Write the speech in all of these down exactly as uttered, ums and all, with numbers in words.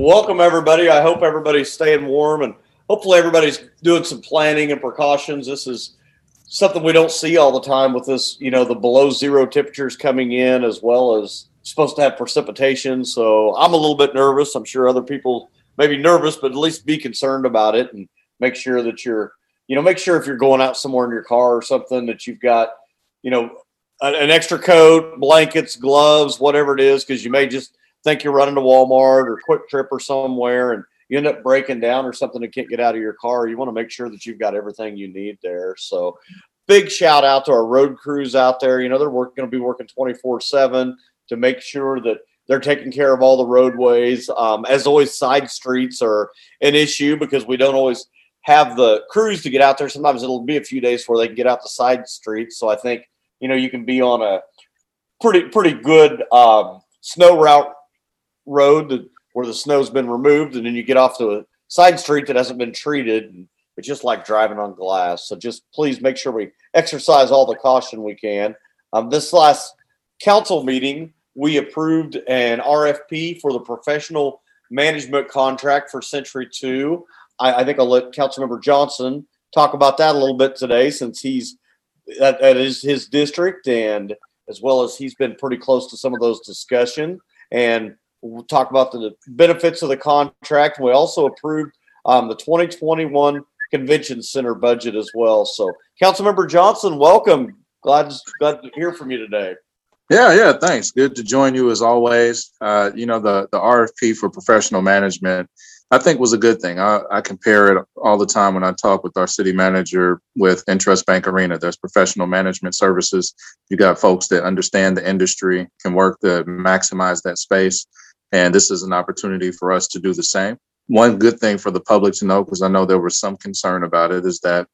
Well, welcome everybody. I hope everybody's staying warm and hopefully everybody's doing some planning and precautions. This is something we don't see all the time with this, you know, the below zero temperatures coming in as well as supposed to have precipitation. So I'm a little bit nervous. I'm sure other people may be nervous, but at least be concerned about it and make sure that you're, you know, make sure if you're going out somewhere in your car or something that you've got, you know, an extra coat, blankets, gloves, whatever it is, because you may just think you're running to Walmart or Quick Trip or somewhere and you end up breaking down or something and can't get out of your car. You want to make sure that you've got everything you need there. So big shout out to our road crews out there. You know, they're work, going to be working twenty-four seven to make sure that they're taking care of all the roadways. Um, as always, side streets are an issue because we don't always have the crews to get out there. Sometimes it'll be a few days before they can get out the side streets. So I think, you know, you can be on a pretty, pretty good um, snow route road where the snow's been removed, and then you get off to a side street that hasn't been treated, and it's just like driving on glass. So just please make sure we exercise all the caution we can. Um, this last council meeting, we approved an R F P for the professional management contract for Century Two. I, I think I'll let Councilmember Johnson talk about that a little bit today, since he's that, that is his district, and as well as he's been pretty close to some of those discussions. And we'll talk about the benefits of the contract. We also approved um, the twenty twenty-one Convention Center budget as well. So, Councilmember Johnson, welcome. Glad, glad to hear from you today. Yeah, yeah, thanks. Good to join you as always. Uh, you know, the, the R F P for professional management, I think, was a good thing. I, I compare it all the time when I talk with our city manager with Interest Bank Arena. There's professional management services. You got folks that understand the industry, can work to maximize that space. And this is an opportunity for us to do the same. One good thing for the public to know, because I know there was some concern about it, is that,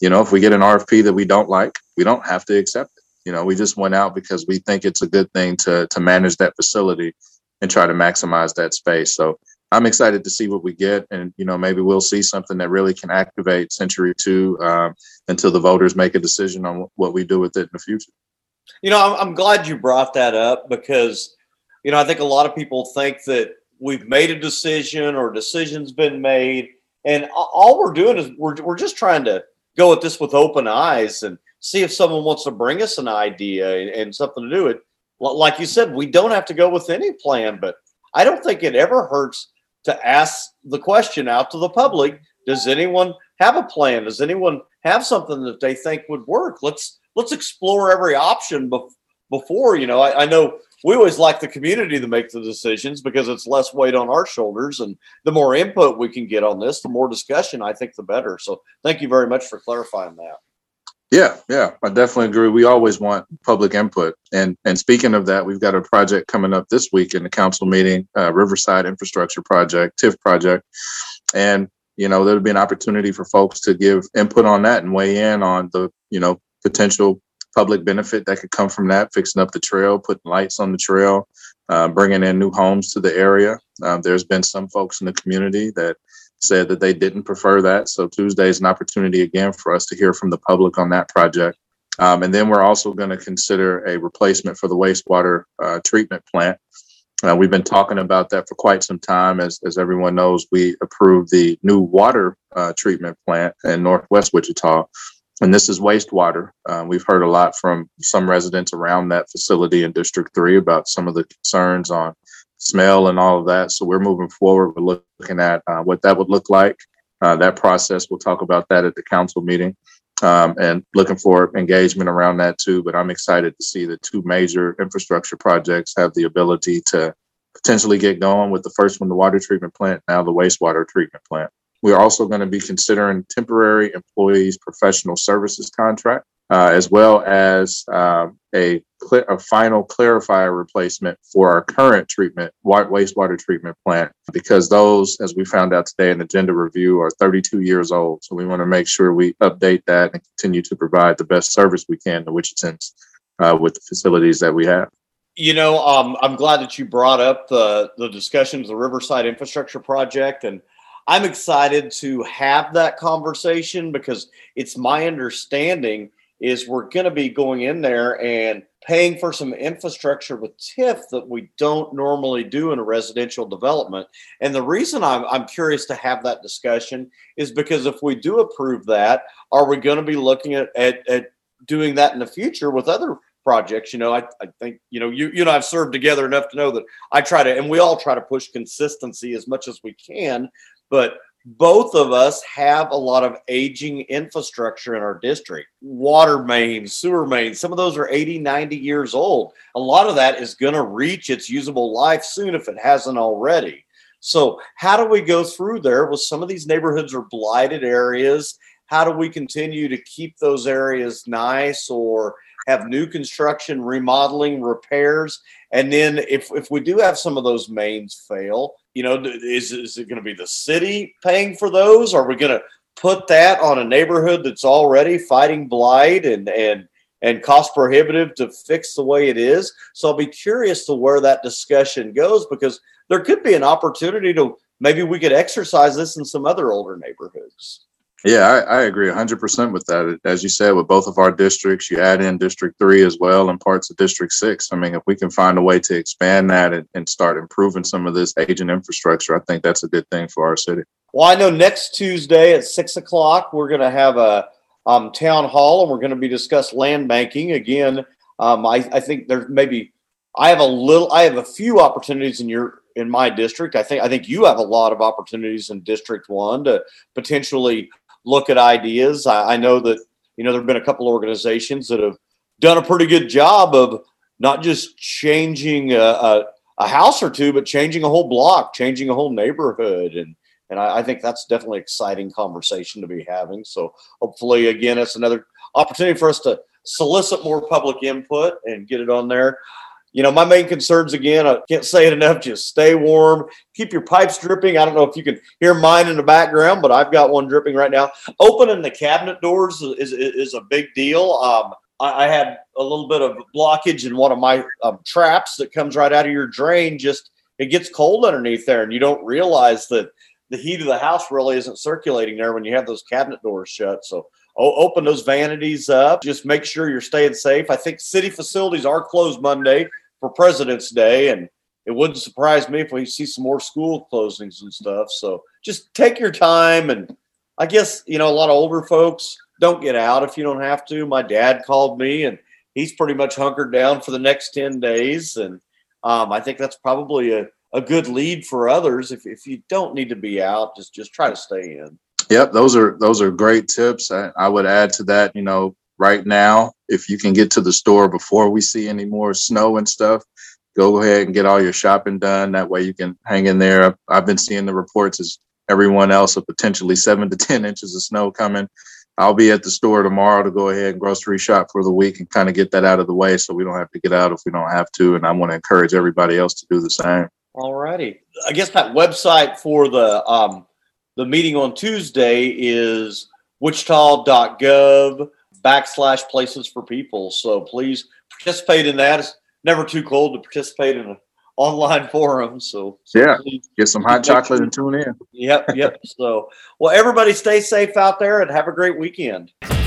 you know, if we get an R F P that we don't like, we don't have to accept it. You know, we just went out because we think it's a good thing to to manage that facility and try to maximize that space. So I'm excited to see what we get. And, you know, maybe we'll see something that really can activate Century Two um, until the voters make a decision on what we do with it in the future. You know, I'm glad you brought that up because, you know, I think a lot of people think that we've made a decision or decisions been made, and all we're doing is we're we're just trying to go at this with open eyes and see if someone wants to bring us an idea and, and something to do. It, like you said, we don't have to go with any plan, but I don't think it ever hurts to ask the question out to the public. Does anyone have a plan? Does anyone have something that they think would work? Let's let's explore every option bef- before, you know, I, I know. We always like the community to make the decisions because it's less weight on our shoulders. And the more input we can get on this, the more discussion, I think, the better. So thank you very much for clarifying that. Yeah, yeah, I definitely agree. We always want public input. And and speaking of that, we've got a project coming up this week in the council meeting, uh, Riverside Infrastructure Project, T I F project. And, you know, there'll be an opportunity for folks to give input on that and weigh in on the, you know, potential public benefit that could come from that, fixing up the trail, putting lights on the trail, uh, bringing in new homes to the area. Um, there's been some folks in the community that said that they didn't prefer that. So Tuesday is an opportunity again for us to hear from the public on that project. Um, and then we're also going to consider a replacement for the wastewater uh, treatment plant. Uh, we've been talking about that for quite some time. As as everyone knows, we approved the new water uh, treatment plant in Northwest Wichita. And this is wastewater. Uh, we've heard a lot from some residents around that facility in District three about some of the concerns on smell and all of that. So we're moving forward. We're looking at uh, what that would look like. Uh, that process, we'll talk about that at the council meeting um, and looking for engagement around that too. But I'm excited to see the two major infrastructure projects have the ability to potentially get going, with the first one, the water treatment plant, now the wastewater treatment plant. We're also going to be considering temporary employees professional services contract, uh, as well as uh, a, cl- a final clarifier replacement for our current treatment, water, wastewater treatment plant, because those, as we found out today in agenda review, are thirty-two years old. So we want to make sure we update that and continue to provide the best service we can to Wichitans uh, with the facilities that we have. You know, um, I'm glad that you brought up the, the discussions, the Riverside Infrastructure Project, and I'm excited to have that conversation because it's my understanding is we're going to be going in there and paying for some infrastructure with T I F that we don't normally do in a residential development. And the reason I'm, I'm curious to have that discussion is because if we do approve that, are we going to be looking at, at, at doing that in the future with other projects? You know, I, I think, you know, you, you and I have served together enough to know that I try to, and we all try to push consistency as much as we can, but both of us have a lot of aging infrastructure in our district. Water mains, sewer mains, some of those are eighty, ninety years old. A lot of that is going to reach its usable life soon if it hasn't already. So how do we go through there? Well, some of these neighborhoods are blighted areas. How do we continue to keep those areas nice or have new construction, remodeling, repairs? And then if, if we do have some of those mains fail, you know, is, is it going to be the city paying for those? Are we going to put that on a neighborhood that's already fighting blight and, and, and cost prohibitive to fix the way it is? So I'll be curious to where that discussion goes, because there could be an opportunity to maybe we could exercise this in some other older neighborhoods. Yeah, I, I agree one hundred percent with that. As you said, with both of our districts, you add in District three as well and parts of District six. I mean, if we can find a way to expand that and, and start improving some of this aging infrastructure, I think that's a good thing for our city. Well, I know next Tuesday at six o'clock, we're going to have a um, town hall, and we're going to be discuss land banking. Again, um, I, I think there's maybe I have a little I have a few opportunities in your in my district. I think I think you have a lot of opportunities in District one to potentially look at ideas. I, I know that, you know, there have been a couple organizations that have done a pretty good job of not just changing a, a, a house or two, but changing a whole block, changing a whole neighborhood. And, and I, I think that's definitely an exciting conversation to be having. So hopefully, again, it's another opportunity for us to solicit more public input and get it on there. You know, my main concerns, again, I can't say it enough, just stay warm, keep your pipes dripping. I don't know if you can hear mine in the background, but I've got one dripping right now. Opening the cabinet doors is, is, is a big deal. Um, I, I had a little bit of blockage in one of my um, traps that comes right out of your drain. Just, it gets cold underneath there, and you don't realize that the heat of the house really isn't circulating there when you have those cabinet doors shut. So open those vanities up. Just make sure you're staying safe. I think city facilities are closed Monday for President's Day, and it wouldn't surprise me if we see some more school closings and stuff. So just take your time. And I guess, you know, a lot of older folks don't get out if you don't have to. My dad called me, and he's pretty much hunkered down for the next ten days. And um, I think that's probably a, a good lead for others. If, if you don't need to be out, just, just try to stay in. Yep, those are those are great tips. I, I would add to that, you know, right now, if you can get to the store before we see any more snow and stuff, go ahead and get all your shopping done. That way you can hang in there. I've, I've been seeing the reports as everyone else of potentially seven to ten inches of snow coming. I'll be at the store tomorrow to go ahead and grocery shop for the week and kind of get that out of the way so we don't have to get out if we don't have to. And I want to encourage everybody else to do the same. All righty. I guess that website for the um The meeting on Tuesday is Wichita.gov backslash places for people. So please participate in that. It's never too cold to participate in an online forum. So, so yeah, please, get some hot chocolate and tune in. Yep, yep. So, well, everybody stay safe out there and have a great weekend.